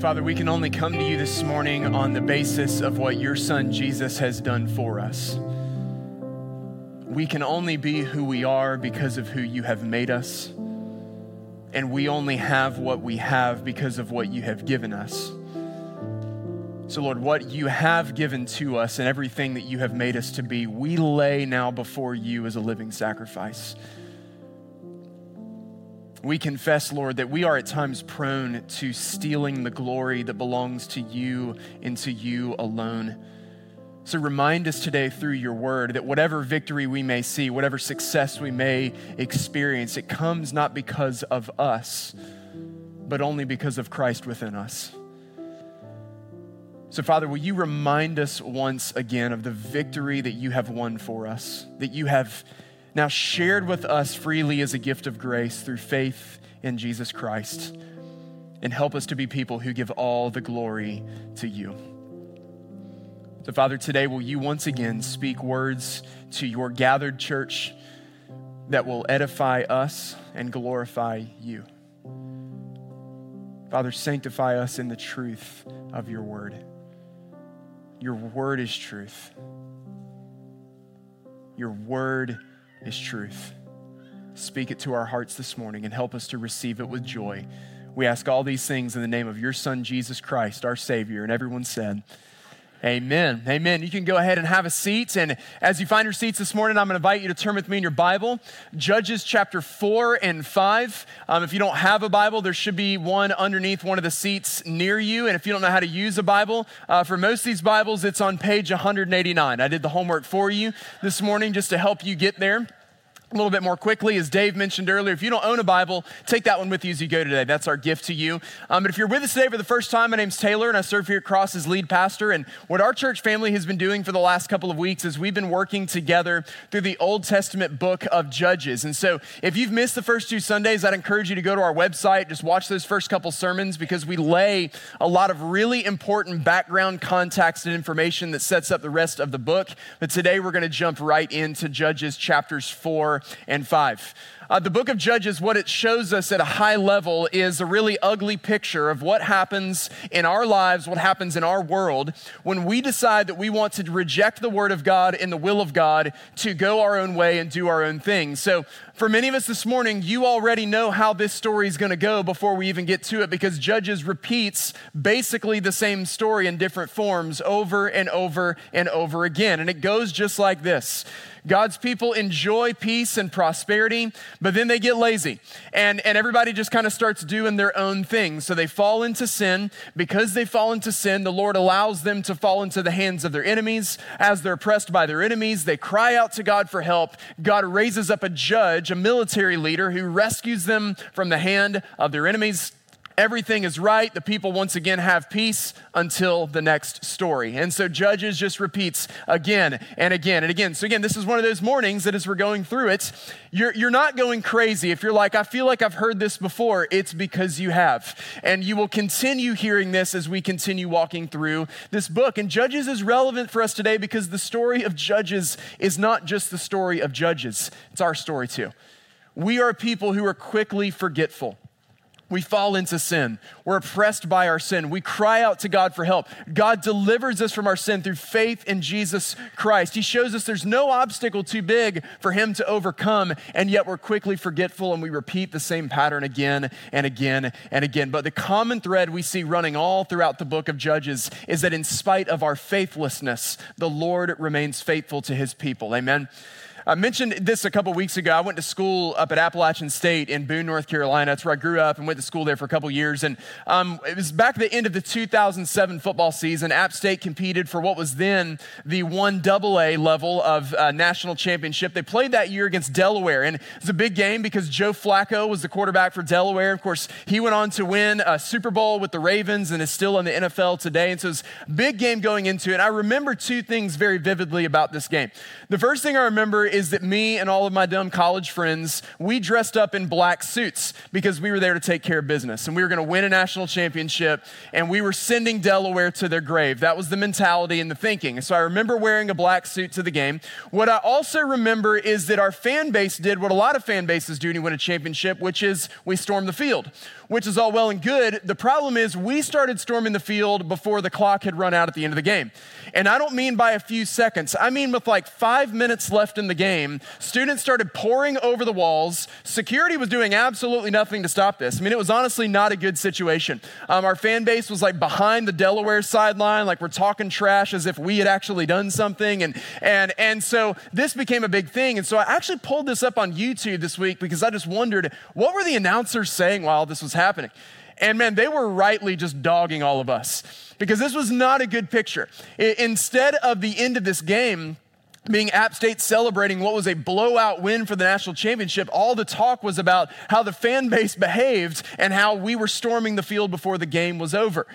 Father, we can only come to you this morning on the basis of what your son Jesus has done for us. We can only be who we are because of who you have made us. And we only have what we have because of what you have given us. So Lord, what you have given to us and everything that you have made us to be, we lay now before you as a living sacrifice. We confess, Lord, that we are at times prone to stealing the glory that belongs to you and to you alone. So remind us today through your word that whatever victory we may see, whatever success we may experience, it comes not because of us, but only because of Christ within us. So Father, will you remind us once again of the victory that you have won for us, that you have now shared with us freely as a gift of grace through faith in Jesus Christ, and help us to be people who give all the glory to you. So Father, today, will you once again speak words to your gathered church that will edify us and glorify you. Father, sanctify us in the truth of your word. Your word is truth. Your word is truth. Speak it to our hearts this morning and help us to receive it with joy. We ask all these things in the name of your son, Jesus Christ, our Savior. And everyone said, amen. Amen. You can go ahead and have a seat. And as you find your seats this morning, I'm going to invite you to turn with me in your Bible, Judges chapter 4 and 5. If you don't have a Bible, there should be one underneath one of the seats near you. And if you don't know how to use a Bible, for most of these Bibles, it's on page 189. I did the homework for you this morning just to help you get there a little bit more quickly. As Dave mentioned earlier, if you don't own a Bible, take that one with you as you go today. That's our gift to you. But if you're with us today for the first time, my name's Taylor, and I serve here at Cross as lead pastor. And what our church family has been doing for the last couple of weeks is we've been working together through the Old Testament book of Judges. And so if you've missed the first two Sundays, I'd encourage you to go to our website, just watch those first couple sermons, because we lay a lot of really important background context and information that sets up the rest of the book. But today we're going to jump right into Judges chapters 4 and 5. The book of Judges, what it shows us at a high level is a really ugly picture of what happens in our lives, what happens in our world when we decide that we want to reject the word of God and the will of God to go our own way and do our own thing. So for many of us this morning, you already know how this story is going to go before we even get to it, because Judges repeats basically the same story in different forms over and over and over again. And it goes just like this. God's people enjoy peace and prosperity, but then they get lazy and everybody just kind of starts doing their own thing. So they fall into sin. Because they fall into sin, the Lord allows them to fall into the hands of their enemies. As they're oppressed by their enemies, they cry out to God for help. God raises up a judge, a military leader, who rescues them from the hand of their enemies. Everything is right. The people once again have peace until the next story. And so Judges just repeats again and again and again. So again, this is one of those mornings that as we're going through it, you're not going crazy. If you're like, I feel like I've heard this before, it's because you have. And you will continue hearing this as we continue walking through this book. And Judges is relevant for us today because the story of Judges is not just the story of Judges. It's our story too. We are people who are quickly forgetful. We fall into sin. We're oppressed by our sin. We cry out to God for help. God delivers us from our sin through faith in Jesus Christ. He shows us there's no obstacle too big for him to overcome, and yet we're quickly forgetful and we repeat the same pattern again and again and again. But the common thread we see running all throughout the book of Judges is that in spite of our faithlessness, the Lord remains faithful to his people. Amen. I mentioned this a couple weeks ago. I went to school up at Appalachian State in Boone, North Carolina. That's where I grew up and went to school there for a couple years. And it was back at the end of the 2007 football season. App State competed for what was then the 1AA level of national championship. They played that year against Delaware. And it was a big game because Joe Flacco was the quarterback for Delaware. Of course, he went on to win a Super Bowl with the Ravens and is still in the NFL today. And so it was a big game going into it. I remember two things very vividly about this game. The first thing I remember is is that me and all of my dumb college friends, we dressed up in black suits because we were there to take care of business. And we were going to win a national championship, and we were sending Delaware to their grave. That was the mentality and the thinking. And so I remember wearing a black suit to the game. What I also remember is that our fan base did what a lot of fan bases do when you win a championship, which is we stormed the field, which is all well and good. The problem is we started storming the field before the clock had run out at the end of the game. And I don't mean by a few seconds. I mean with like 5 minutes left in the game, students started pouring over the walls. Security was doing absolutely nothing to stop this. I mean, it was honestly not a good situation. Our fan base was like behind the Delaware sideline, like we're talking trash as if we had actually done something. And so this became a big thing. And so I actually pulled this up on YouTube this week because I just wondered, what were the announcers saying while this was happening? And man, they were rightly just dogging all of us because this was not a good picture. Instead of the end of this game being App State celebrating what was a blowout win for the national championship, all the talk was about how the fan base behaved and how we were storming the field before the game was over.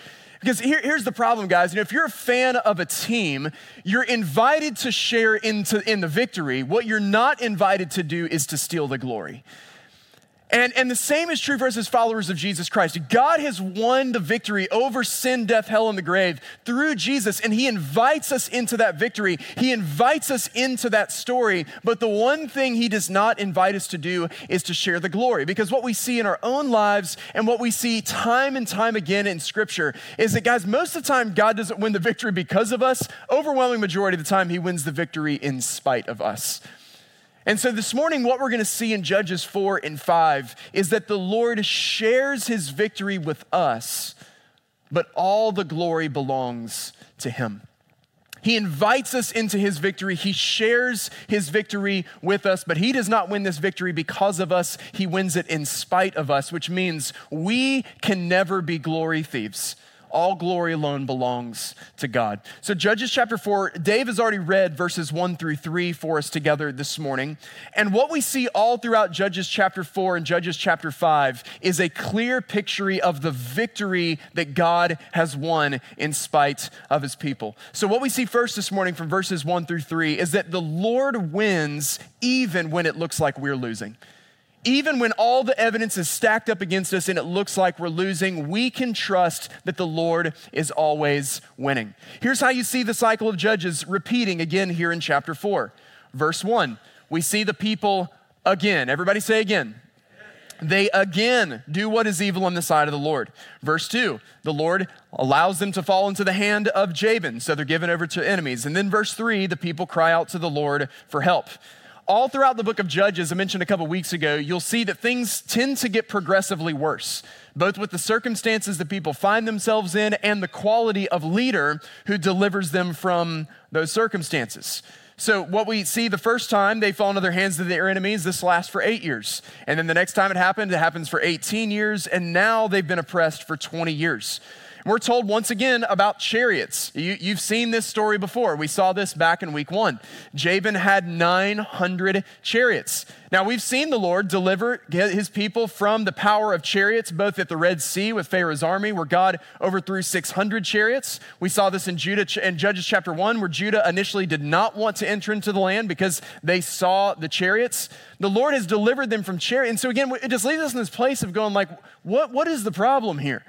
Because here's the problem, guys. You know, if you're a fan of a team, you're invited to share in the victory. What you're not invited to do is to steal the glory. And the same is true for us as followers of Jesus Christ. God has won the victory over sin, death, hell, and the grave through Jesus, and he invites us into that victory. He invites us into that story, but the one thing he does not invite us to do is to share the glory, because what we see in our own lives and what we see time and time again in Scripture is that, guys, most of the time God doesn't win the victory because of us. Overwhelming majority of the time, he wins the victory in spite of us. And so this morning, what we're going to see in Judges 4 and 5 is that the Lord shares his victory with us, but all the glory belongs to him. He invites us into his victory. He shares his victory with us, but he does not win this victory because of us. He wins it in spite of us, which means we can never be glory thieves. All glory alone belongs to God. So Judges chapter 4, Dave has already read verses 1 through 3 for us together this morning. And what we see all throughout Judges chapter 4 and Judges chapter 5 is a clear picture of the victory that God has won in spite of his people. So what we see first this morning from verses 1 through 3 is that the Lord wins even when it looks like we're losing. Even when all the evidence is stacked up against us and it looks like we're losing, we can trust that the Lord is always winning. Here's how you see the cycle of Judges repeating again here in chapter 4. Verse 1, we see the people again. Everybody say again. They again do what is evil on the side of the Lord. Verse 2, the Lord allows them to fall into the hand of Jabin, so they're given over to enemies. And then verse 3, the people cry out to the Lord for help. All throughout the book of Judges, I mentioned a couple weeks ago, you'll see that things tend to get progressively worse, both with the circumstances that people find themselves in and the quality of leader who delivers them from those circumstances. So what we see the first time, they fall into their hands of their enemies. This lasts for 8 years. And then the next time it happened, it happens for 18 years. And now they've been oppressed for 20 years. We're told once again about chariots. You've seen this story before. We saw this back in week 1. Jabin had 900 chariots. Now we've seen the Lord deliver his people from the power of chariots, both at the Red Sea with Pharaoh's army, where God overthrew 600 chariots. We saw this in Judges chapter 1, where Judah initially did not want to enter into the land because they saw the chariots. The Lord has delivered them from chariots. And so again, it just leaves us in this place of going like, what is the problem here?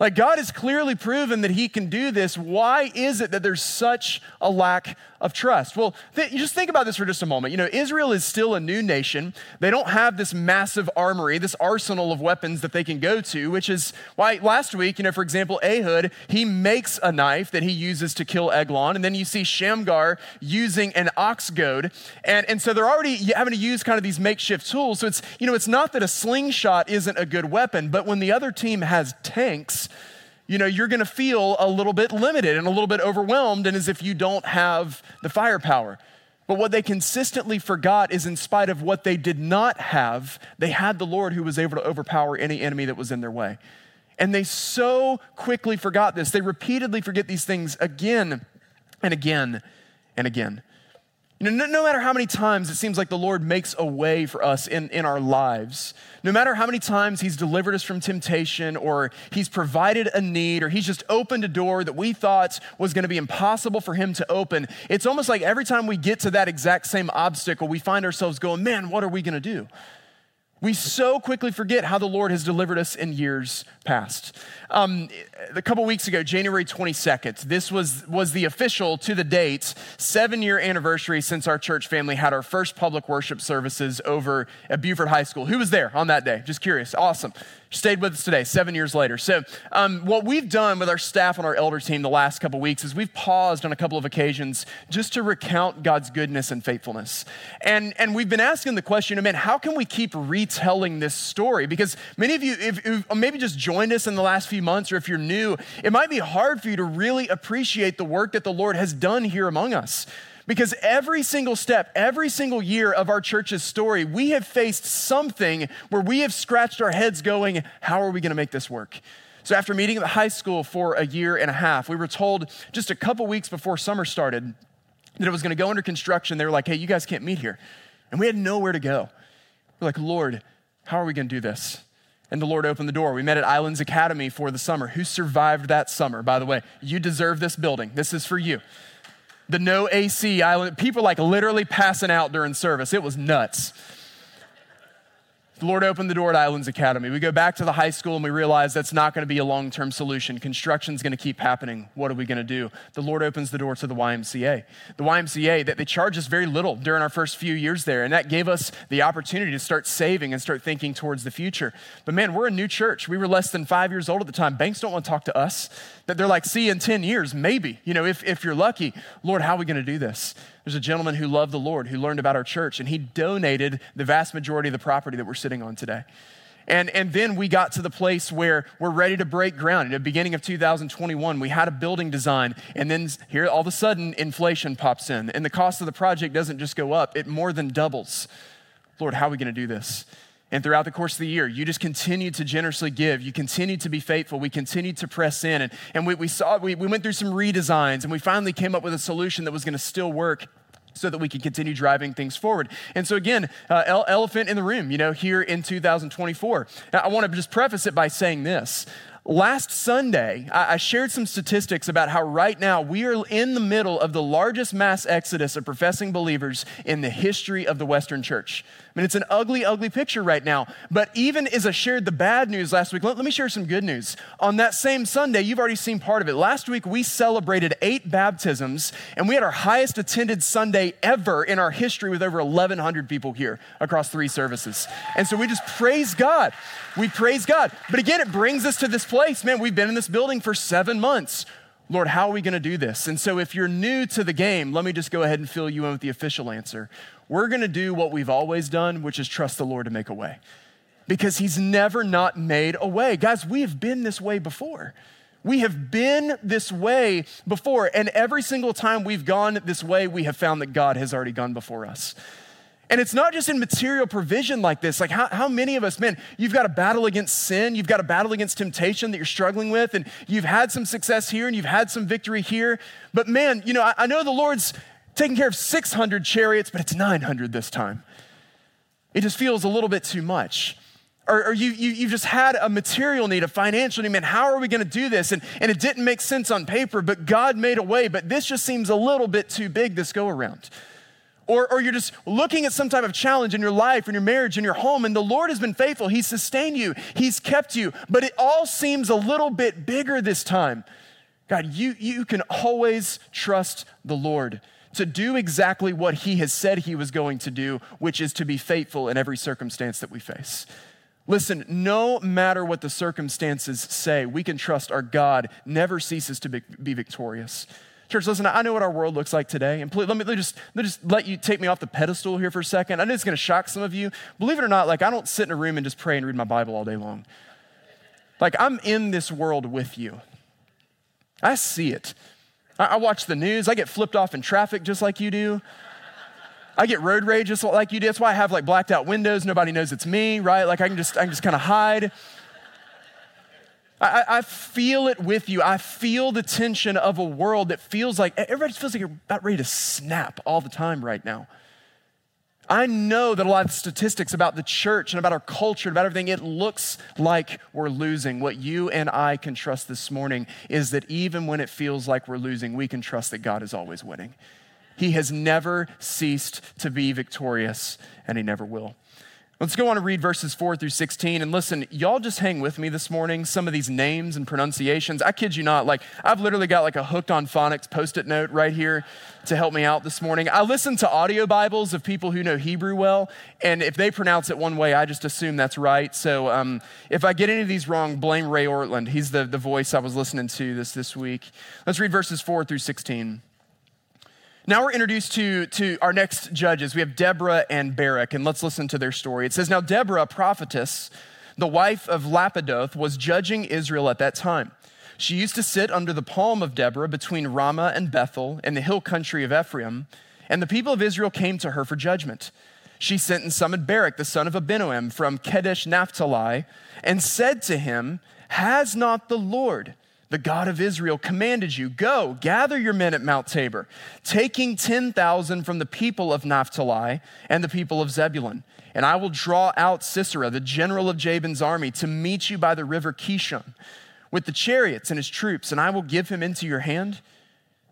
Like, God has clearly proven that he can do this. Why is it that there's such a lack of trust? Well, you just think about this for just a moment. You know, Israel is still a new nation. They don't have this massive armory, this arsenal of weapons that they can go to, which is why last week, you know, for example, Ehud, he makes a knife that he uses to kill Eglon. And then you see Shamgar using an ox goad. And so they're already having to use kind of these makeshift tools. So it's, you know, it's not that a slingshot isn't a good weapon, but when the other team has tanks, you know, you're going to feel a little bit limited and a little bit overwhelmed and as if you don't have the firepower. But what they consistently forgot is in spite of what they did not have, they had the Lord who was able to overpower any enemy that was in their way. And they so quickly forgot this. They repeatedly forget these things again and again and again. You know, no matter how many times it seems like the Lord makes a way for us in our lives, no matter how many times he's delivered us from temptation or he's provided a need or he's just opened a door that we thought was going to be impossible for him to open, it's almost like every time we get to that exact same obstacle, we find ourselves going, man, what are we going to do? We so quickly forget how the Lord has delivered us in years past. A couple weeks ago, January 22nd, this was the official, to the date, 7-year anniversary since our church family had our first public worship services over at Beaufort High School. Who was there on that day? Just curious. Awesome. Stayed with us today, 7 years later. So what we've done with our staff and our elder team the last couple weeks is we've paused on a couple of occasions just to recount God's goodness and faithfulness. And we've been asking the question, man, how can we keep retelling this story? Because many of you, if you've maybe just joined us in the last few months, or if you're new, it might be hard for you to really appreciate the work that the Lord has done here among us. Because every single step, every single year of our church's story, we have faced something where we have scratched our heads going, how are we going to make this work? So after meeting at the high school for a year and a half, we were told just a couple weeks before summer started that it was going to go under construction. They were like, hey, you guys can't meet here. And we had nowhere to go. We're like, Lord, how are we going to do this? And the Lord opened the door. We met at Islands Academy for the summer. Who survived that summer, by the way? You deserve this building. This is for you. The no AC island, people like literally passing out during service. It was nuts. The Lord opened the door at Islands Academy. We go back to the high school and we realize that's not going to be a long-term solution. Construction's going to keep happening. What are we going to do? The Lord opens the door to the YMCA. The YMCA, that they charged us very little during our first few years there, and that gave us the opportunity to start saving and start thinking towards the future. But man, we're a new church. We were less than 5 years old at the time. Banks don't want to talk to us. That they're like, see you in 10 years, maybe, you know, if you're lucky. Lord, how are we going to do this? There's a gentleman who loved the Lord, who learned about our church, and he donated the vast majority of the property that we're sitting on today. And then we got to the place where we're ready to break ground. At the beginning of 2021, we had a building design, and then here all of a sudden, inflation pops in, and the cost of the project doesn't just go up, it more than doubles. Lord, how are we going to do this? And throughout the course of the year, you just continued to generously give. You continued to be faithful. We continued to press in. And we went through some redesigns, and we finally came up with a solution that was going to still work so that we could continue driving things forward. And so again, elephant in the room, you know, here in 2024. Now, I want to just preface it by saying this. Last Sunday, I shared some statistics about how right now we are in the middle of the largest mass exodus of professing believers in the history of the Western church. I mean, it's an ugly, ugly picture right now. But even as I shared the bad news last week, let me share some good news. On that same Sunday, you've already seen part of it. Last week, we celebrated 8 baptisms, and we had our highest attended Sunday ever in our history with over 1,100 people here across 3 services. And so we just praise God. We praise God. But again, it brings us to this place. Man, we've been in this building for 7 months. Lord, how are we going to do this? And so if you're new to the game, let me just go ahead and fill you in with the official answer. We're going to do what we've always done, which is trust the Lord to make a way, because he's never not made a way. Guys, we have been this way before. We have been this way before. And every single time we've gone this way, we have found that God has already gone before us. And it's not just in material provision like this. Like how many of us, man, you've got a battle against sin. You've got a battle against temptation that you're struggling with. And you've had some success here and you've had some victory here. But man, you know, I know the Lord's taking care of 600 chariots, but it's 900 this time. It just feels a little bit too much. Or you've just had a material need, a financial need. Man, how are we going to do this? And it didn't make sense on paper, but God made a way. But this just seems a little bit too big this go around. Or you're just looking at some type of challenge in your life, in your marriage, in your home, and the Lord has been faithful. He's sustained you. He's kept you. But it all seems a little bit bigger this time. God, you can always trust the Lord to do exactly what he has said he was going to do, which is to be faithful in every circumstance that we face. Listen, no matter what the circumstances say, we can trust our God never ceases to be victorious. Church, listen, I know what our world looks like today. And please, let me just let you take me off the pedestal here for a second. I know it's going to shock some of you. Believe it or not, like I don't sit in a room and just pray and read my Bible all day long. Like I'm in this world with you. I see it. I watch the news. I get flipped off in traffic just like you do. I get road rage just like you do. That's why I have like blacked out windows. Nobody knows it's me, right? Like I can just kind of hide. I feel it with you. I feel the tension of a world that feels like, everybody feels like you're about ready to snap all the time right now. I know that a lot of statistics about the church and about our culture and about everything, it looks like we're losing. What you and I can trust this morning is that even when it feels like we're losing, we can trust that God is always winning. He has never ceased to be victorious, and he never will. Let's go on and read verses 4 through 16. And listen, y'all just hang with me this morning. Some of these names and pronunciations, I kid you not, like I've literally got like a hooked on phonics post-it note right here to help me out this morning. I listen to audio Bibles of people who know Hebrew well, and if they pronounce it one way, I just assume that's right. So if I get any of these wrong, blame Ray Ortlund. He's the voice I was listening to this week. Let's read verses 4 through 16. Now we're introduced to our next judges. We have Deborah and Barak, and let's listen to their story. It says, now Deborah, a prophetess, the wife of Lapidoth, was judging Israel at that time. She used to sit under the palm of Deborah between Ramah and Bethel in the hill country of Ephraim, and the people of Israel came to her for judgment. She sent and summoned Barak, the son of Abinoam, from Kedesh Naphtali, and said to him, has not the Lord, the God of Israel, commanded you, go, gather your men at Mount Tabor, taking 10,000 from the people of Naphtali and the people of Zebulun. And I will draw out Sisera, the general of Jabin's army, to meet you by the river Kishon with the chariots and his troops, and I will give him into your hand.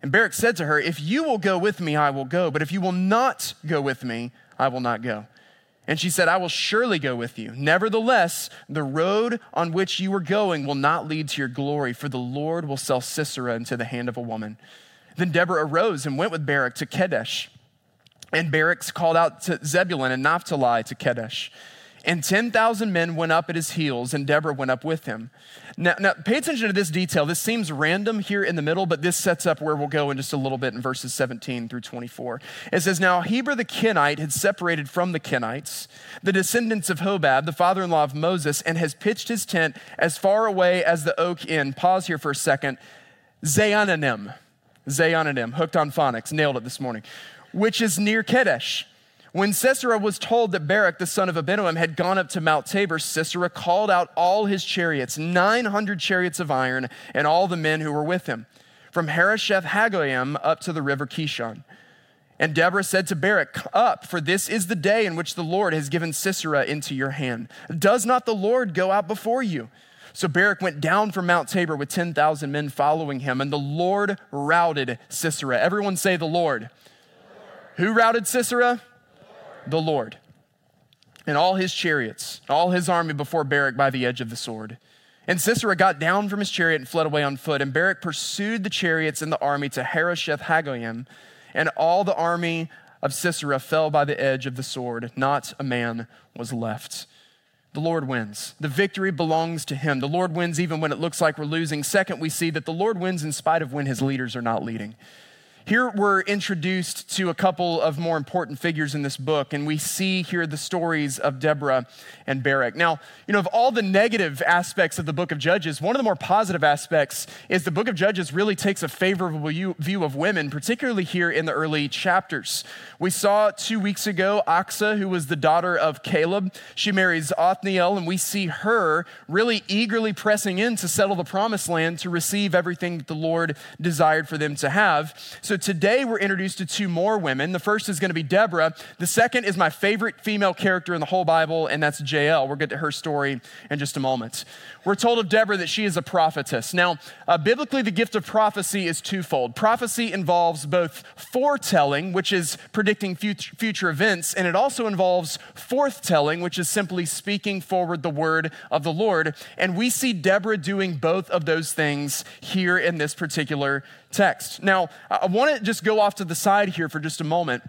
And Barak said to her, if you will go with me, I will go, but if you will not go with me, I will not go. And she said, I will surely go with you. Nevertheless, the road on which you are going will not lead to your glory, for the Lord will sell Sisera into the hand of a woman. Then Deborah arose and went with Barak to Kedesh. And Barak called out to Zebulun and Naphtali to Kedesh. And 10,000 men went up at his heels, and Deborah went up with him. Now, pay attention to this detail. This seems random here in the middle, but this sets up where we'll go in just a little bit in verses 17 through 24. It says, now Heber the Kenite had separated from the Kenites, the descendants of Hobab, the father-in-law of Moses, and has pitched his tent as far away as the oak inn. Pause here for a second. Zaananim, hooked on phonics, nailed it this morning, which is near Kedesh. When Sisera was told that Barak, the son of Abinoam, had gone up to Mount Tabor, Sisera called out all his chariots, 900 chariots of iron, and all the men who were with him, from Harosheth Hagoim up to the river Kishon. And Deborah said to Barak, up, for this is the day in which the Lord has given Sisera into your hand. Does not the Lord go out before you? So Barak went down from Mount Tabor with 10,000 men following him, and the Lord routed Sisera. Everyone say the Lord. The Lord. Who routed Sisera? The Lord, and all his chariots, all his army before Barak by the edge of the sword. And Sisera got down from his chariot and fled away on foot, and Barak pursued the chariots and the army to Harosheth Hagoim, and all the army of Sisera fell by the edge of the sword. Not a man was left. The Lord wins. The victory belongs to him. The Lord wins even when it looks like we're losing. Second, we see that the Lord wins in spite of when his leaders are not leading. Here we're introduced to a couple of more important figures in this book, and we see here the stories of Deborah and Barak. Now, of all the negative aspects of the book of Judges, one of the more positive aspects is the book of Judges really takes a favorable view of women, particularly here in the early chapters. We saw 2 weeks ago, Aksa, who was the daughter of Caleb, she marries Othniel, and we see her really eagerly pressing in to settle the promised land to receive everything that the Lord desired for them to have. So today we're introduced to two more women. The first is going to be Deborah. The second is my favorite female character in the whole Bible, and that's Jael. We'll get to her story in just a moment. We're told of Deborah that she is a prophetess. Now, biblically, the gift of prophecy is twofold. Prophecy involves both foretelling, which is predicting future events, and it also involves forthtelling, which is simply speaking forward the word of the Lord. And we see Deborah doing both of those things here in this particular text. Now, I want to just go off to the side here for just a moment,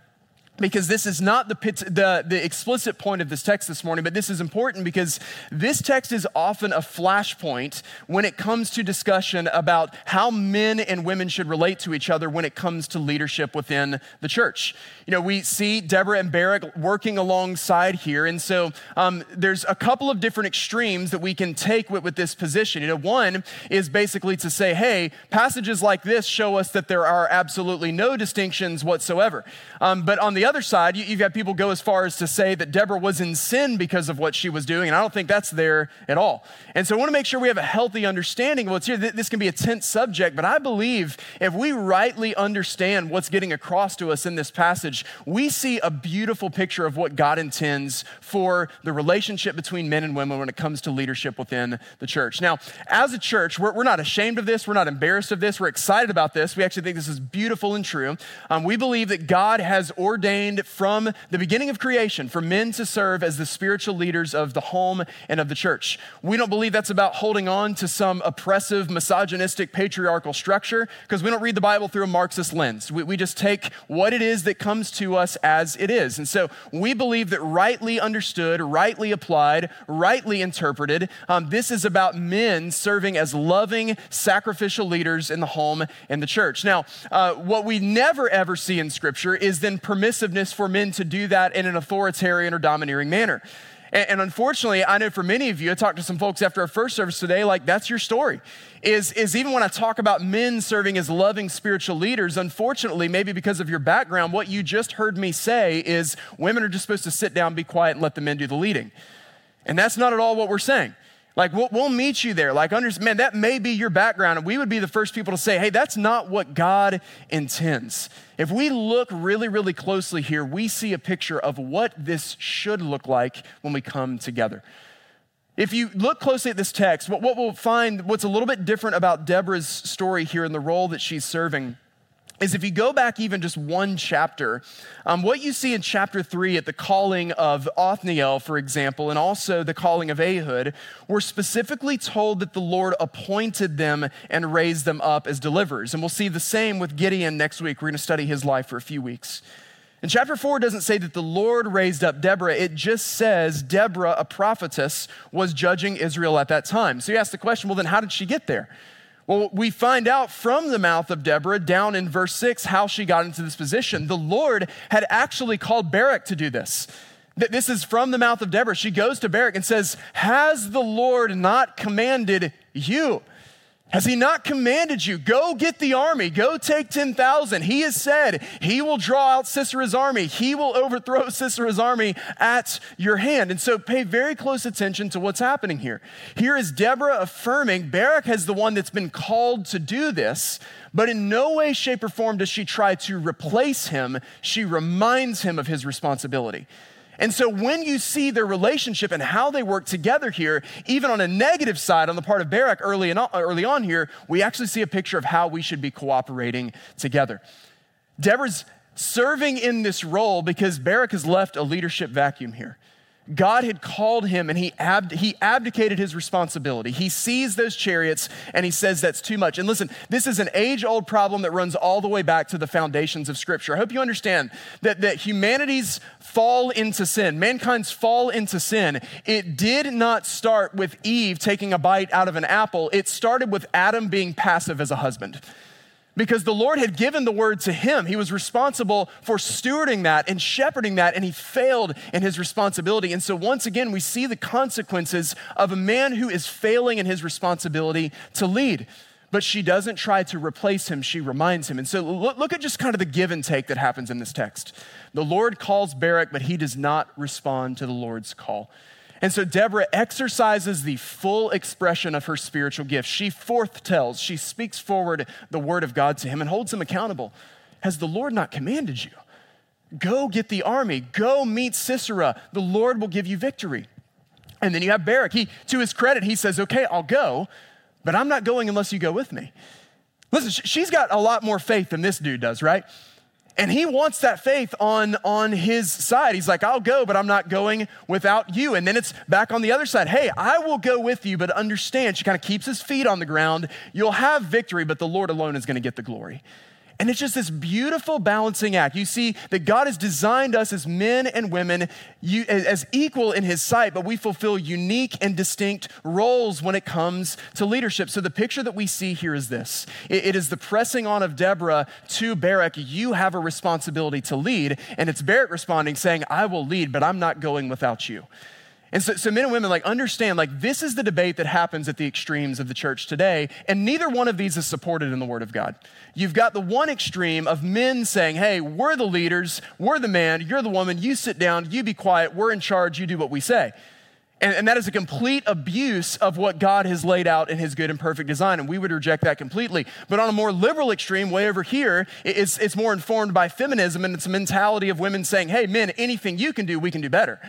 because this is not the explicit point of this text this morning, but this is important because this text is often a flashpoint when it comes to discussion about how men and women should relate to each other when it comes to leadership within the church. We see Deborah and Barak working alongside here, and so there's a couple of different extremes that we can take with this position. One is basically to say, hey, passages like this show us that there are absolutely no distinctions whatsoever. But on the other side, you've got people go as far as to say that Deborah was in sin because of what she was doing, and I don't think that's there at all. And so I want to make sure we have a healthy understanding of what's here. This can be a tense subject, but I believe if we rightly understand what's getting across to us in this passage, we see a beautiful picture of what God intends for the relationship between men and women when it comes to leadership within the church. Now, as a church, we're not ashamed of this. We're not embarrassed of this. We're excited about this. We actually think this is beautiful and true. We believe that God has ordained from the beginning of creation for men to serve as the spiritual leaders of the home and of the church. We don't believe that's about holding on to some oppressive, misogynistic, patriarchal structure, because we don't read the Bible through a Marxist lens. We just take what it is that comes to us as it is. And so we believe that rightly understood, rightly applied, rightly interpreted, this is about men serving as loving, sacrificial leaders in the home and the church. Now, what we never ever see in Scripture is then permissiveness for men to do that in an authoritarian or domineering manner. And unfortunately, I know for many of you, I talked to some folks after our first service today, like that's your story, is even when I talk about men serving as loving spiritual leaders, unfortunately, maybe because of your background, what you just heard me say is women are just supposed to sit down, be quiet, and let the men do the leading. And that's not at all what we're saying. Like, we'll meet you there. Like, man, that may be your background, and we would be the first people to say, hey, that's not what God intends. If we look really, really closely here, we see a picture of what this should look like when we come together. If you look closely at this text, what we'll find, what's a little bit different about Deborah's story here and the role that she's serving is if you go back even just one chapter, what you see in chapter 3 at the calling of Othniel, for example, and also the calling of Ehud, we're specifically told that the Lord appointed them and raised them up as deliverers. And we'll see the same with Gideon next week. We're going to study his life for a few weeks. And chapter 4 doesn't say that the Lord raised up Deborah. It just says Deborah, a prophetess, was judging Israel at that time. So you ask the question, well, then how did she get there? Well, we find out from the mouth of Deborah down in verse 6 how she got into this position. The Lord had actually called Barak to do this. This is from the mouth of Deborah. She goes to Barak and says, has the Lord not commanded you? Has he not commanded you? Go get the army. Go take 10,000. He has said he will draw out Sisera's army. He will overthrow Sisera's army at your hand. And so pay very close attention to what's happening here. Here is Deborah affirming Barak has the one that's been called to do this, but in no way, shape, or form does she try to replace him. She reminds him of his responsibility. And so when you see their relationship and how they work together here, even on a negative side on the part of Barak early on here, we actually see a picture of how we should be cooperating together. Deborah's serving in this role because Barak has left a leadership vacuum here. God had called him and he abdicated his responsibility. He sees those chariots and he says that's too much. And listen, this is an age-old problem that runs all the way back to the foundations of Scripture. I hope you understand that humanity's fall into sin, mankind's fall into sin, it did not start with Eve taking a bite out of an apple. It started with Adam being passive as a husband. Because the Lord had given the word to him. He was responsible for stewarding that and shepherding that, and he failed in his responsibility. And so once again, we see the consequences of a man who is failing in his responsibility to lead. But she doesn't try to replace him, she reminds him. And so look at just kind of the give and take that happens in this text. The Lord calls Barak, but he does not respond to the Lord's call. And so Deborah exercises the full expression of her spiritual gift. She forthtells, she speaks forward the word of God to him and holds him accountable. Has the Lord not commanded you? Go get the army, go meet Sisera. The Lord will give you victory. And then you have Barak. He, to his credit, he says, okay, I'll go, but I'm not going unless you go with me. Listen, she's got a lot more faith than this dude does, right? And he wants that faith on his side. He's like, I'll go, but I'm not going without you. And then it's back on the other side. Hey, I will go with you, but understand, she kind of keeps his feet on the ground. You'll have victory, but the Lord alone is going to get the glory. And it's just this beautiful balancing act. You see that God has designed us as men and women as equal in his sight, but we fulfill unique and distinct roles when it comes to leadership. So the picture that we see here is this. It is the pressing on of Deborah to Barak, you have a responsibility to lead. And it's Barak responding saying, I will lead, but I'm not going without you. And so men and women, understand, this is the debate that happens at the extremes of the church today, and neither one of these is supported in the Word of God. You've got the one extreme of men saying, hey, we're the leaders, we're the man, you're the woman, you sit down, you be quiet, we're in charge, you do what we say. And that is a complete abuse of what God has laid out in his good and perfect design, and we would reject that completely. But on a more liberal extreme, way over here, it's more informed by feminism, and it's a mentality of women saying, hey, men, anything you can do, we can do better.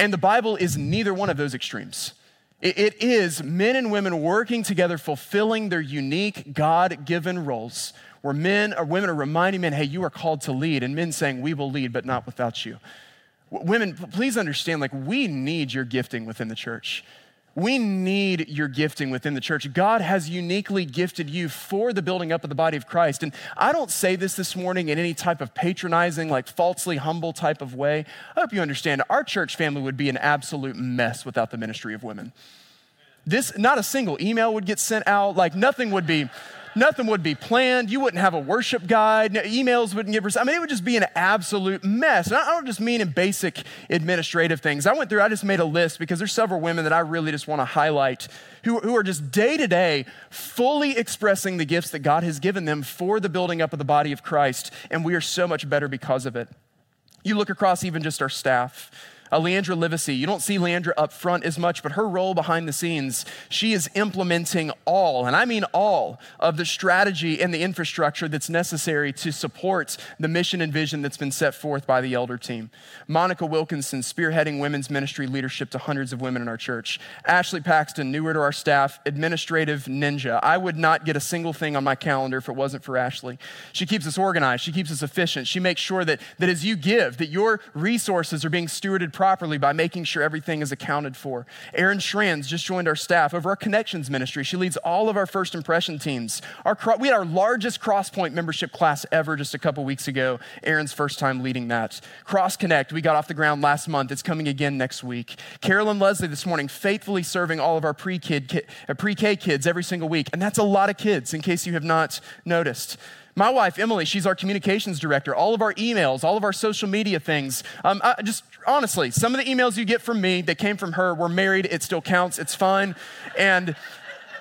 And the Bible is neither one of those extremes. It is men and women working together, fulfilling their unique God-given roles, where men or women are reminding men, hey, you are called to lead, and men saying, we will lead, but not without you. Women, please understand, we need your gifting within the church. We need your gifting within the church. God has uniquely gifted you for the building up of the body of Christ. And I don't say this morning in any type of patronizing, falsely humble type of way. I hope you understand, our church family would be an absolute mess without the ministry of women. Not a single email would get sent out. Nothing would be planned. You wouldn't have a worship guide. No, emails wouldn't get received. It would just be an absolute mess. And I don't just mean in basic administrative things. I just made a list because there's several women that I really just want to highlight who are just day to day fully expressing the gifts that God has given them for the building up of the body of Christ. And we are so much better because of it. You look across even just our staff. Leandra Livesey, you don't see Leandra up front as much, but her role behind the scenes, she is implementing all, and I mean all, of the strategy and the infrastructure that's necessary to support the mission and vision that's been set forth by the elder team. Monica Wilkinson, spearheading women's ministry leadership to hundreds of women in our church. Ashley Paxton, newer to our staff, administrative ninja. I would not get a single thing on my calendar if it wasn't for Ashley. She keeps us organized. She keeps us efficient. She makes sure that as you give, that your resources are being stewarded properly by making sure everything is accounted for. Erin Schranz just joined our staff over our connections ministry. She leads all of our first impression teams. We had our largest CrossPoint membership class ever just a couple weeks ago. Erin's first time leading that. Cross Connect, we got off the ground last month. It's coming again next week. Carolyn Leslie this morning, faithfully serving all of our pre-K kids every single week. And that's a lot of kids in case you have not noticed. My wife, Emily, she's our communications director. All of our emails, all of our social media things. Honestly, some of the emails you get from me that came from her, we're married, it still counts, it's fine. And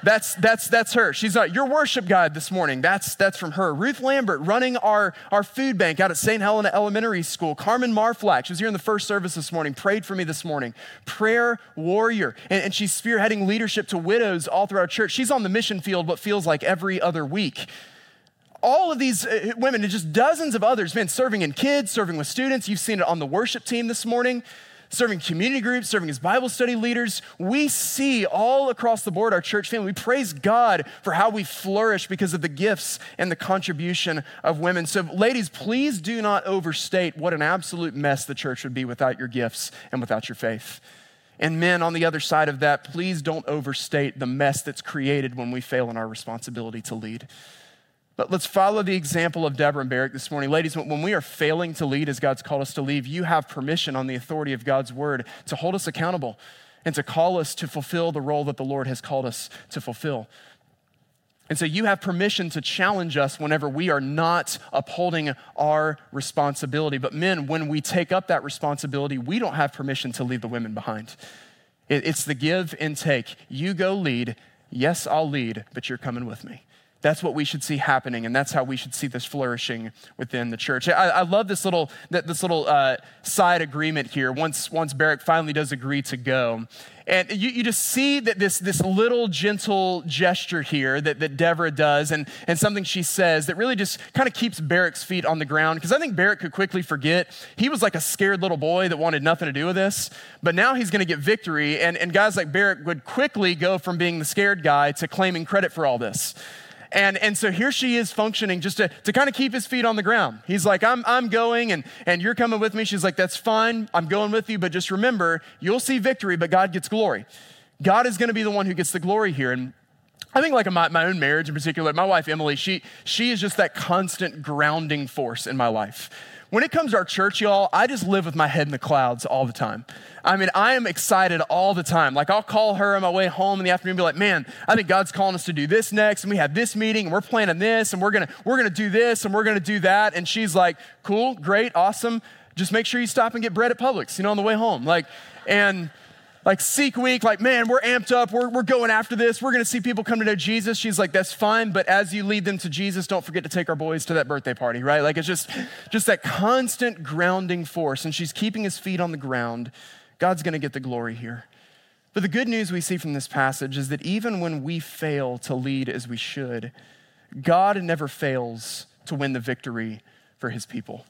that's her. She's like, your worship guide this morning, that's from her. Ruth Lambert running our food bank out at St. Helena Elementary School. Carmen Marflack, she was here in the first service this morning, prayed for me this morning. Prayer warrior, and she's spearheading leadership to widows all through our church. She's on the mission field what feels like every other week. All of these women and just dozens of others, men, serving in kids, serving with students. You've seen it on the worship team this morning, serving community groups, serving as Bible study leaders. We see all across the board our church family. We praise God for how we flourish because of the gifts and the contribution of women. So ladies, please do not overstate what an absolute mess the church would be without your gifts and without your faith. And men, on the other side of that, please don't overstate the mess that's created when we fail in our responsibility to lead. But let's follow the example of Deborah and Barak this morning. Ladies, when we are failing to lead as God's called us to lead, you have permission on the authority of God's word to hold us accountable and to call us to fulfill the role that the Lord has called us to fulfill. And so you have permission to challenge us whenever we are not upholding our responsibility. But men, when we take up that responsibility, we don't have permission to leave the women behind. It's the give and take. You go lead. Yes, I'll lead, but you're coming with me. That's what we should see happening, and that's how we should see this flourishing within the church. I love this little side agreement here. Once Barak finally does agree to go, and you just see that this little gentle gesture here that Deborah does, and something she says that really just kind of keeps Barak's feet on the ground, because I think Barak could quickly forget. He was like a scared little boy that wanted nothing to do with this, but now he's going to get victory, and guys like Barak would quickly go from being the scared guy to claiming credit for all this. And so here she is functioning just to kind of keep his feet on the ground. He's like, I'm going and you're coming with me. She's like, that's fine. I'm going with you. But just remember, you'll see victory, but God gets glory. God is going to be the one who gets the glory here. And I think my own marriage in particular, my wife, Emily, she is just that constant grounding force in my life. When it comes to our church, y'all, I just live with my head in the clouds all the time. I am excited all the time. I'll call her on my way home in the afternoon and be like, man, I think God's calling us to do this next, and we have this meeting, and we're planning this, and we're gonna do this, and we're gonna do that. And she's like, cool, great, awesome. Just make sure you stop and get bread at Publix, on the way home. Seek week, man, we're amped up. We're going after this. We're going to see people come to know Jesus. She's like, that's fine. But as you lead them to Jesus, don't forget to take our boys to that birthday party, right? It's just that constant grounding force. And she's keeping his feet on the ground. God's going to get the glory here. But the good news we see from this passage is that even when we fail to lead as we should, God never fails to win the victory for his people.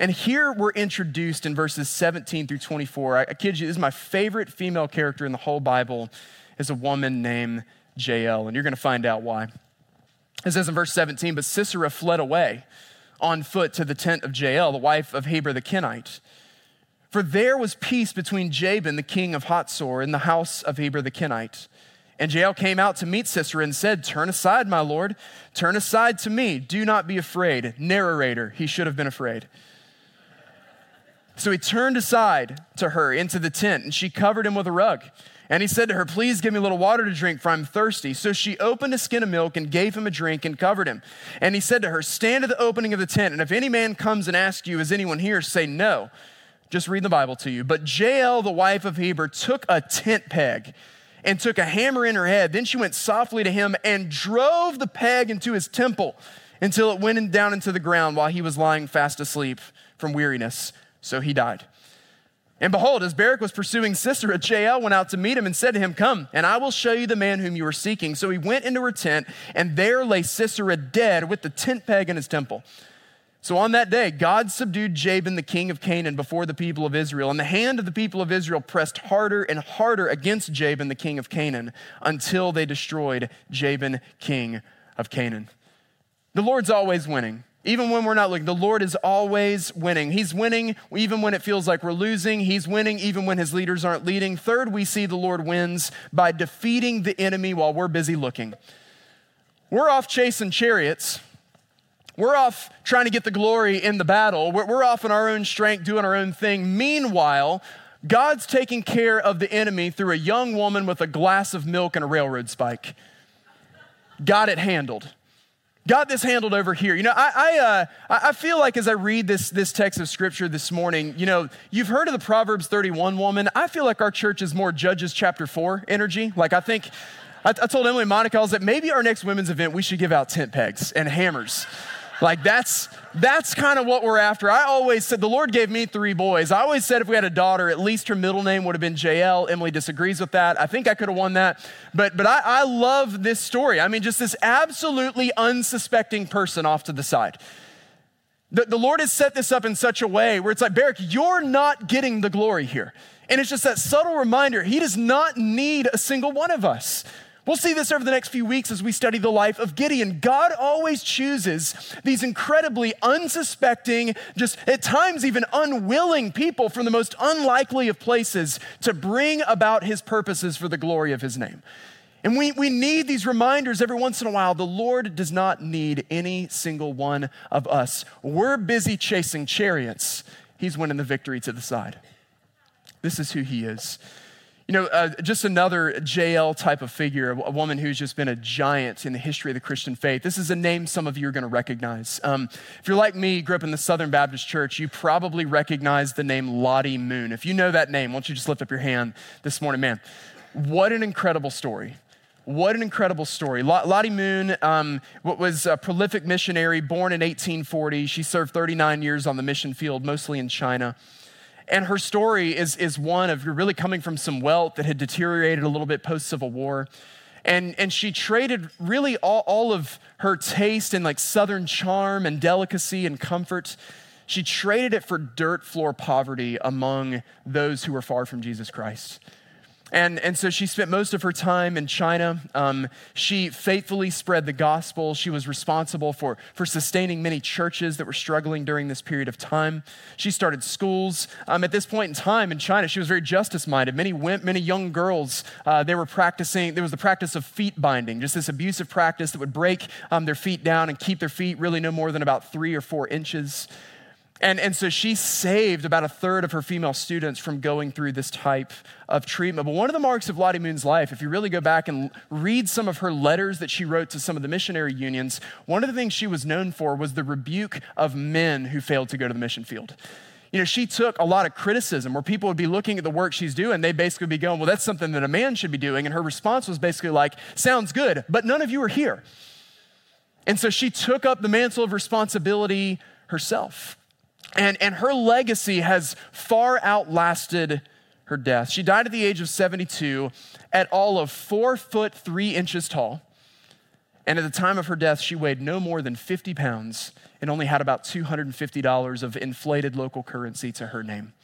And here we're introduced in verses 17 through 24. I kid you, this is my favorite female character in the whole Bible, is a woman named Jael, and you're going to find out why. It says in verse 17, but Sisera fled away on foot to the tent of Jael, the wife of Heber the Kenite. For there was peace between Jabin, the king of Hatzor, and the house of Heber the Kenite. And Jael came out to meet Sisera and said, turn aside, my lord, turn aside to me. Do not be afraid. Narrator, he should have been afraid. So he turned aside to her into the tent, and she covered him with a rug. And he said to her, please give me a little water to drink, for I'm thirsty. So she opened a skin of milk and gave him a drink and covered him. And he said to her, stand at the opening of the tent, and if any man comes and asks you, is anyone here? Say no. Just read the Bible to you. But Jael, the wife of Heber, took a tent peg and took a hammer in her head. Then she went softly to him and drove the peg into his temple until it went down into the ground while he was lying fast asleep from weariness. So he died. And behold, as Barak was pursuing Sisera, Jael went out to meet him and said to him, come, and I will show you the man whom you are seeking. So he went into her tent, and there lay Sisera dead with the tent peg in his temple. So on that day, God subdued Jabin, the king of Canaan, before the people of Israel. And the hand of the people of Israel pressed harder and harder against Jabin, the king of Canaan, until they destroyed Jabin, king of Canaan. The Lord's always winning. Even when we're not looking, the Lord is always winning. He's winning even when it feels like we're losing. He's winning even when his leaders aren't leading. Third, we see the Lord wins by defeating the enemy while we're busy looking. We're off chasing chariots. We're off trying to get the glory in the battle. We're off in our own strength, doing our own thing. Meanwhile, God's taking care of the enemy through a young woman with a glass of milk and a railroad spike. Got it handled. Got this handled over here. I feel like as I read this text of scripture this morning, you've heard of the Proverbs 31 woman. I feel like our church is more Judges chapter 4 energy. I told Emily and Monica, I was like, maybe our next women's event, we should give out tent pegs and hammers. That's kind of what we're after. I always said, the Lord gave me three boys. I always said if we had a daughter, at least her middle name would have been Jael. Emily disagrees with that. I think I could have won that. But I love this story. Just this absolutely unsuspecting person off to the side. The Lord has set this up in such a way where it's like, Barak, you're not getting the glory here. And it's just that subtle reminder. He does not need a single one of us. We'll see this over the next few weeks as we study the life of Gideon. God always chooses these incredibly unsuspecting, just at times even unwilling people from the most unlikely of places to bring about his purposes for the glory of his name. And we need these reminders every once in a while. The Lord does not need any single one of us. We're busy chasing chariots. He's winning the victory to the side. This is who he is. Just another JL type of figure, a woman who's just been a giant in the history of the Christian faith. This is a name some of you are going to recognize. If you're like me, grew up in the Southern Baptist Church, you probably recognize the name Lottie Moon. If you know that name, why don't you just lift up your hand this morning? Man, what an incredible story. What an incredible story. Lottie Moon was a prolific missionary, born in 1840. She served 39 years on the mission field, mostly in China. And her story is one of really coming from some wealth that had deteriorated a little bit post-Civil War. And she traded really all of her taste and Southern charm and delicacy and comfort. She traded it for dirt floor poverty among those who were far from Jesus Christ. And so she spent most of her time in China. She faithfully spread the gospel. She was responsible for sustaining many churches that were struggling during this period of time. She started schools. At this point in time in China, she was very justice-minded. Many young girls, they were practicing, there was the practice of feet binding, just this abusive practice that would break their feet down and keep their feet really no more than about 3 or 4 inches. And so she saved about a third of her female students from going through this type of treatment. But one of the marks of Lottie Moon's life, if you really go back and read some of her letters that she wrote to some of the missionary unions, one of the things she was known for was the rebuke of men who failed to go to the mission field. you know, she took a lot of criticism where people would be looking at the work she's doing. They'd basically be going, well, that's something that a man should be doing. And her response was basically like, sounds good, but none of you are here. And so she took up the mantle of responsibility herself. And her legacy has far outlasted her death. She died at the age of 72 at all of 4 foot 3 inches tall. And at the time of her death, she weighed no more than 50 pounds and only had about $250 of inflated local currency to her name.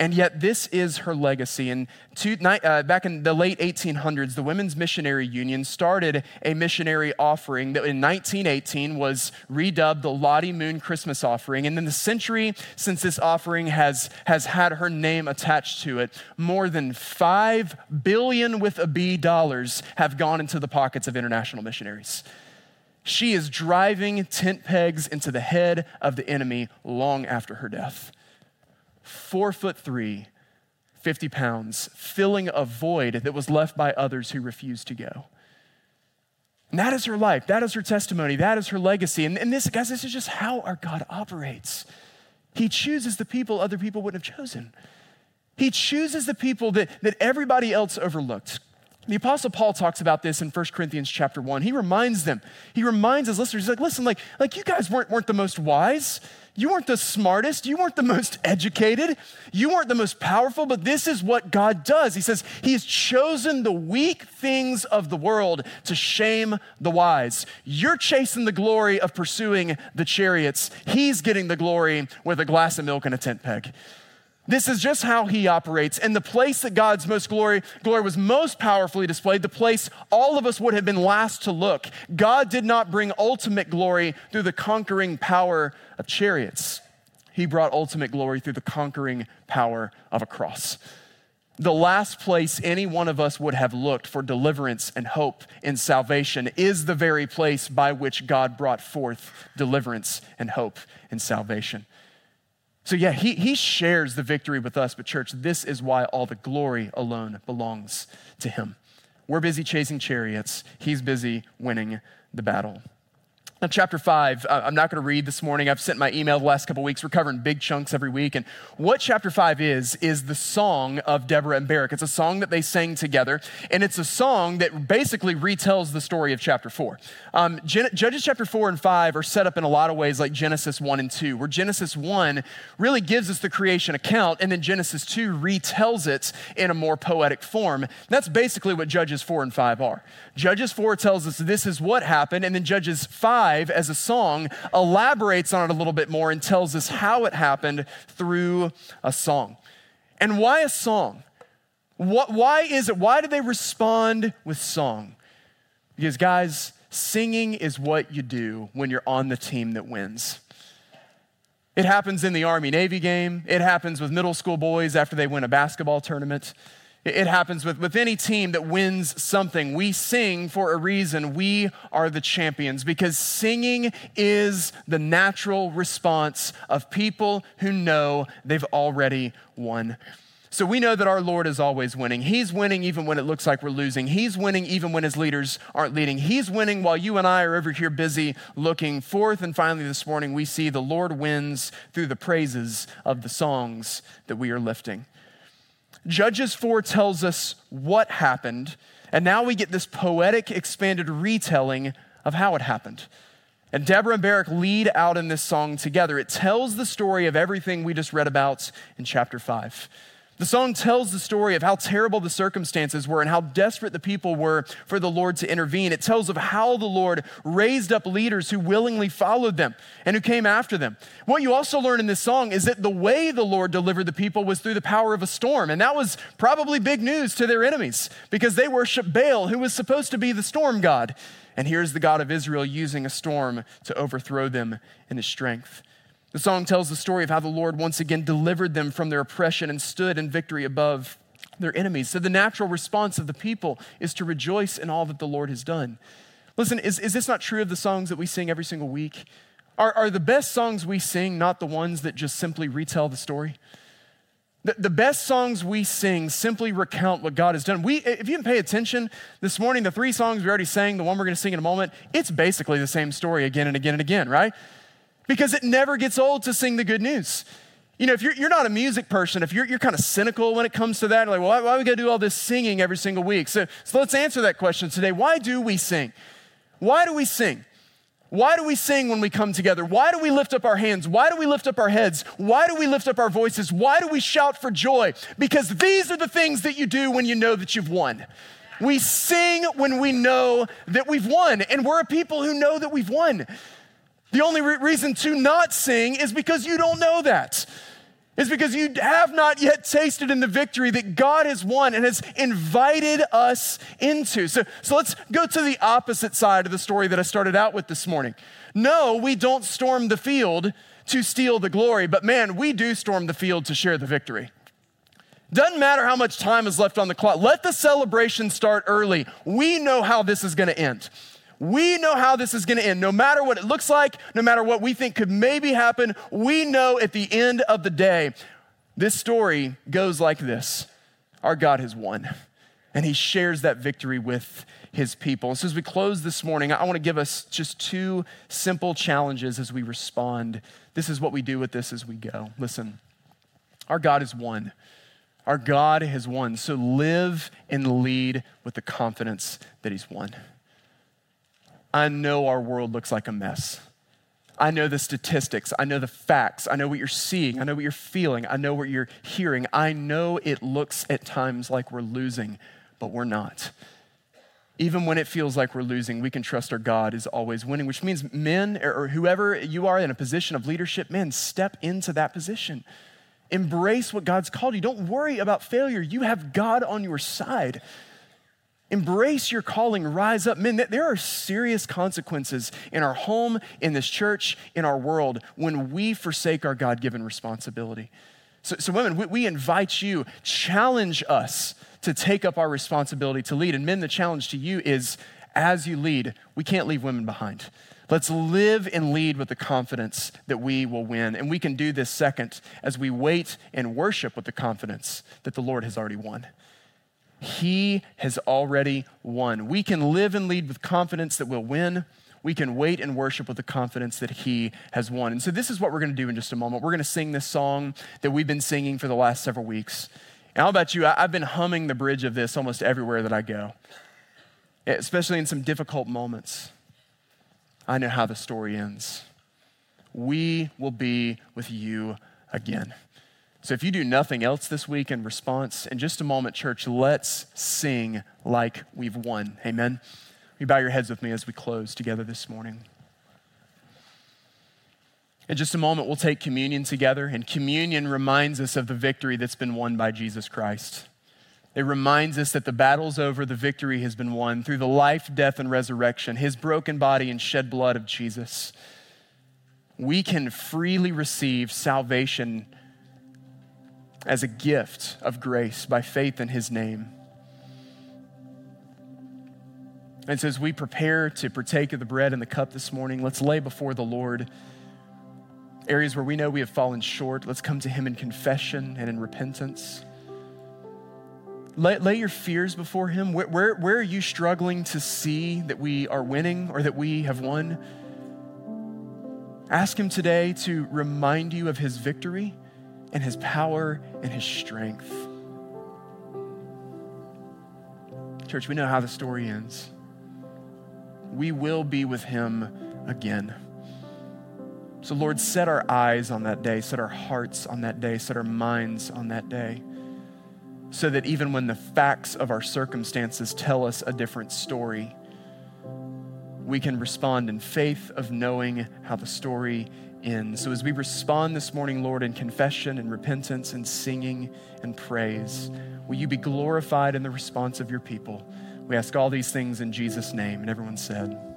And yet this is her legacy. And back in the late 1800s, the Women's Missionary Union started a missionary offering that in 1918 was redubbed the Lottie Moon Christmas offering. And in the century since this offering has had her name attached to it, more than $5 billion with a B dollars have gone into the pockets of international missionaries. She is driving tent pegs into the head of the enemy long after her death. 4 foot 3, 50 pounds, filling a void that was left by others who refused to go. And that is her life. That is her testimony. That is her legacy. And this, guys, this is just how our God operates. He chooses the people other people wouldn't have chosen. He chooses the people that everybody else overlooked. The Apostle Paul talks about this in 1 Corinthians chapter 1. He reminds his listeners, he's like, listen, like you guys weren't the most wise. You weren't the smartest. You weren't the most educated. You weren't the most powerful, but this is what God does. He says, he has chosen the weak things of the world to shame the wise. You're chasing the glory of pursuing the chariots. He's getting the glory with a glass of milk and a tent peg. This is just how he operates. And the place that God's most glory was most powerfully displayed, the place all of us would have been last to look. God did not bring ultimate glory through the conquering power of chariots. He brought ultimate glory through the conquering power of a cross. The last place any one of us would have looked for deliverance and hope and salvation is the very place by which God brought forth deliverance and hope and salvation. So yeah, he shares the victory with us, but church, this is why all the glory alone belongs to him. We're busy chasing chariots. He's busy winning the battle. Now, chapter 5, I'm not going to read this morning. I've sent my email the last couple weeks. We're covering big chunks every week. And what chapter 5 is the song of Deborah and Barak. It's a song that they sang together. And it's a song that basically retells the story of chapter 4. Judges chapter 4 and 5 are set up in a lot of ways like Genesis 1 and 2, where Genesis 1 really gives us the creation account, and then Genesis 2 retells it in a more poetic form. And that's basically what Judges 4 and 5 are. Judges 4 tells us this is what happened, and then Judges 5 as a song elaborates on it a little bit more and tells us how it happened through a song. And why a song? Why is it? Why do they respond with song? Because guys, singing is what you do when you're on the team that wins. It happens in the Army-Navy game. It happens with middle school boys after they win a basketball tournament. It happens with any team that wins something. We sing for a reason. We are the champions because singing is the natural response of people who know they've already won. So we know that our Lord is always winning. He's winning even when it looks like we're losing. He's winning even when his leaders aren't leading. He's winning while you and I are over here busy looking. Fourth and finally this morning, we see the Lord wins through the praises of the songs that we are lifting. Judges 4 tells us what happened, and now we get this poetic, expanded retelling of how it happened. And Deborah and Barak lead out in this song together. It tells the story of everything we just read about in chapter 5. The song tells the story of how terrible the circumstances were and how desperate the people were for the Lord to intervene. It tells of how the Lord raised up leaders who willingly followed them and who came after them. What you also learn in this song is that the way the Lord delivered the people was through the power of a storm. And that was probably big news to their enemies because they worshiped Baal, who was supposed to be the storm god. And here's the God of Israel using a storm to overthrow them in his strength. The song tells the story of how the Lord once again delivered them from their oppression and stood in victory above their enemies. So the natural response of the people is to rejoice in all that the Lord has done. Listen, is this not true of the songs that we sing every single week? Are the best songs we sing not the ones that just simply retell the story? The best songs we sing simply recount what God has done. If you didn't pay attention this morning, the three songs we already sang, the one we're going to sing in a moment, it's basically the same story again and again and again, right? Because it never gets old to sing the good news. You know, if you're not a music person, if you're kind of cynical when it comes to that, like, well, why are we going to do all this singing every single week? So let's answer that question today. Why do we sing? Why do we sing? Why do we sing when we come together? Why do we lift up our hands? Why do we lift up our heads? Why do we lift up our voices? Why do we shout for joy? Because these are the things that you do when you know that you've won. We sing when we know that we've won, and we're a people who know that we've won. The only reason to not sing is because you don't know that. It's because you have not yet tasted in the victory that God has won and has invited us into. So let's go to the opposite side of the story that I started out with this morning. No, we don't storm the field to steal the glory, but man, we do storm the field to share the victory. Doesn't matter how much time is left on the clock. Let the celebration start early. We know how this is going to end. We know how this is going to end. No matter what it looks like, no matter what we think could maybe happen, we know at the end of the day, this story goes like this. Our God has won, and he shares that victory with his people. So as we close this morning, I want to give us just two simple challenges as we respond. This is what we do with this as we go. Listen, our God has won. Our God has won. So live and lead with the confidence that he's won. I know our world looks like a mess. I know the statistics. I know the facts. I know what you're seeing. I know what you're feeling. I know what you're hearing. I know it looks at times like we're losing, but we're not. Even when it feels like we're losing, we can trust our God is always winning, which means men or whoever you are in a position of leadership, men, step into that position. Embrace what God's called you. Don't worry about failure. You have God on your side. Embrace your calling, rise up. Men, there are serious consequences in our home, in this church, in our world when we forsake our God-given responsibility. So women, we invite you, challenge us to take up our responsibility to lead. And men, the challenge to you is as you lead, we can't leave women behind. Let's live and lead with the confidence that we will win. And we can do this second as we wait and worship with the confidence that the Lord has already won. He has already won. We can live and lead with confidence that we'll win. We can wait and worship with the confidence that he has won. And so this is what we're going to do in just a moment. We're going to sing this song that we've been singing for the last several weeks. And how about you? I've been humming the bridge of this almost everywhere that I go, especially in some difficult moments. I know how the story ends. We will be with you again. So if you do nothing else this week in response, in just a moment, church, let's sing like we've won. Amen. You bow your heads with me as we close together this morning. In just a moment, we'll take communion together, and communion reminds us of the victory that's been won by Jesus Christ. It reminds us that the battle's over, the victory has been won through the life, death, and resurrection, his broken body and shed blood of Jesus. We can freely receive salvation as a gift of grace by faith in his name. And so as we prepare to partake of the bread and the cup this morning, let's lay before the Lord areas where we know we have fallen short. Let's come to him in confession and in repentance. Lay your fears before him. Where are you struggling to see that we are winning or that we have won? Ask him today to remind you of his victory and his power and his strength. Church, we know how the story ends. We will be with him again. So Lord, set our eyes on that day, set our hearts on that day, set our minds on that day, so that even when the facts of our circumstances tell us a different story, we can respond in faith of knowing how the story in. So as we respond this morning, Lord, in confession and repentance and singing and praise, will you be glorified in the response of your people? We ask all these things in Jesus' name. And everyone said,